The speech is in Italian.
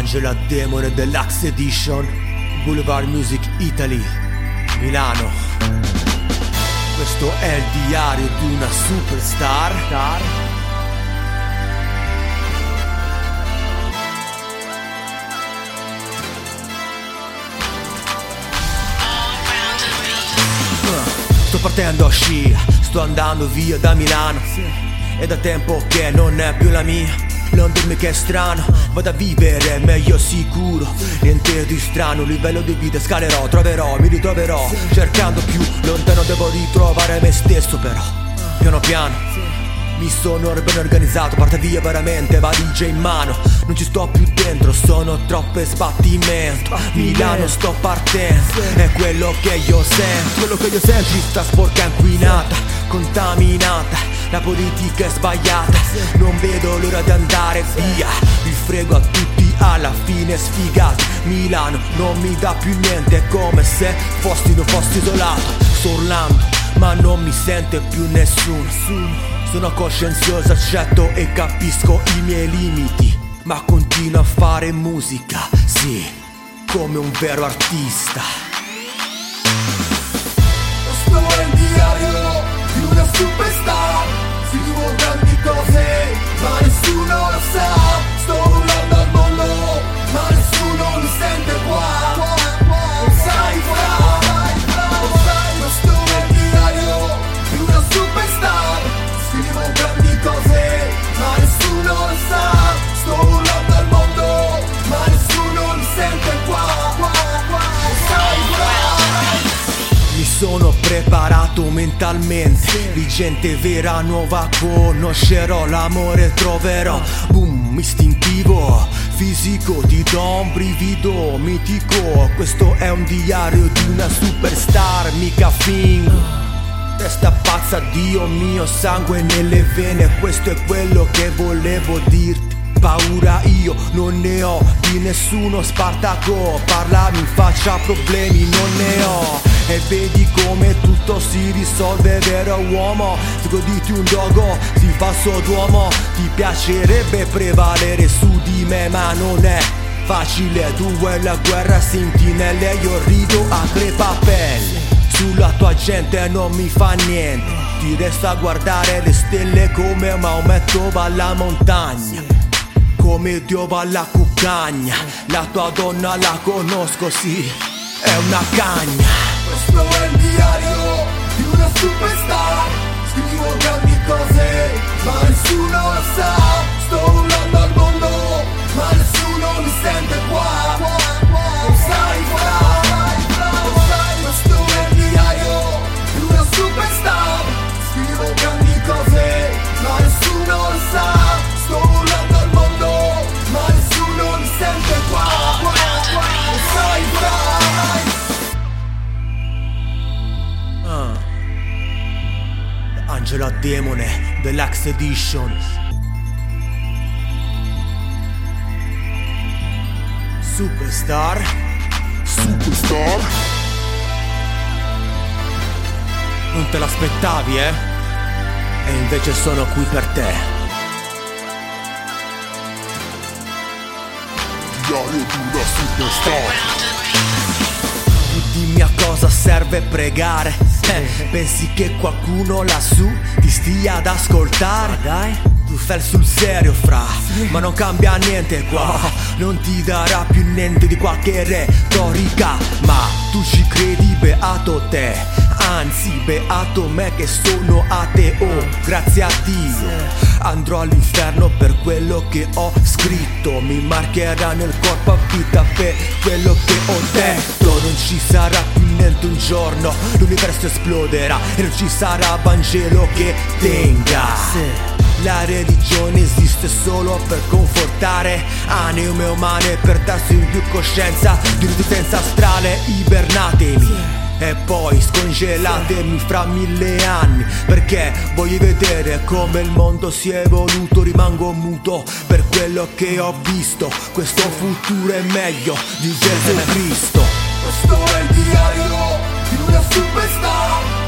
Angelo a Demone Deluxe Edition, Boulevard Music Italy, Milano. Questo è il diario di una superstar. Sto partendo a scia, sto andando via da Milano. È da tempo che non è più la mia. Non dirmi che è strano, vado a vivere meglio sicuro. Niente di strano, livello di vita scalerò, troverò, mi ritroverò. Cercando più lontano devo ritrovare me stesso però. Piano piano, mi sono ben organizzato, parto via veramente, valigia in mano. Non ci sto più dentro, sono troppo sbattimento. Milano sto partendo, è quello che io sento. Quello che io sento, città sporca, inquinata, contaminata. La politica è sbagliata, non vedo l'ora di andare via. Vi frego a tutti, alla fine sfigati. Milano non mi dà più niente, è come se non fossi isolato. Sto urlando, ma non mi sente più nessuno. Sono coscienzioso, accetto e capisco i miei limiti, ma continuo a fare musica, sì, come un vero artista. Questo è il diario di una superstar. Si vivono grandi cose, ma nessuno lo sa. Sto urlando al mondo, ma nessuno mi sente qua. Non sai fra, non sai. Questo è il diario di una superstar. Si vivono grandi cose, ma nessuno lo sa. Sto urlando al mondo, ma nessuno mi sente qua. Non sai fra. Mi sono preparato mentalmente, di gente vera nuova conoscerò, l'amore troverò, boom istintivo, fisico ti do un brivido mitico. Questo è un diario di una superstar, mica fingo. Testa pazza, Dio mio, sangue nelle vene, questo è quello che volevo dirti. Paura io non ne ho di nessuno, Spartaco, parlami in faccia, problemi non ne ho. E vedi come tutto si risolve, vero uomo. Se goditi un gioco si fa Sodomo. Ti piacerebbe prevalere su di me, ma non è facile. Tu vuoi la guerra, sentinelle, io rido a crepapelle. Sulla tua gente non mi fa niente, ti resto a guardare le stelle come Maometto va alla montagna, come Dio va alla cuccagna. La tua donna la conosco, sì, è una cagna. Questo è il diario di una superstar. Scrivo grandi cose, ma nessuno lo sa. Sto urlando al mondo, ma nessuno mi sente qua. Non sai fra, non sai. Questo è il diario di una superstar. Scrivo grandi cose, ma nessuno lo sa. Da Angelo a Demone Deluxe Edition, Superstar. Non te l'aspettavi, eh? E invece sono qui per te. Diario di una superstar. Dimmi a cosa serve pregare, pensi che qualcuno lassù ti stia ad ascoltare? Dai, tu fai sul serio fra, ma non cambia niente qua. Non ti darà più niente di qualche retorica, ma tu ci credi, beato te. Anzi, beato me che sono ateo, grazie a Dio. Andrò all'inferno per quello che ho scritto, mi marcherà nel corpo a vita per quello che ho detto. Non ci sarà più niente un giorno, l'universo esploderà e non ci sarà Vangelo che tenga. La religione esiste solo per confortare anime umane, per darsi in più coscienza di resistenza astrale. Ibernatemi e poi scongelatemi fra 1000 anni, perché voglio vedere come il mondo si è evoluto. Rimango muto per quello che ho visto, questo futuro è meglio di Gesù Cristo. Questo è il diario di una superstar.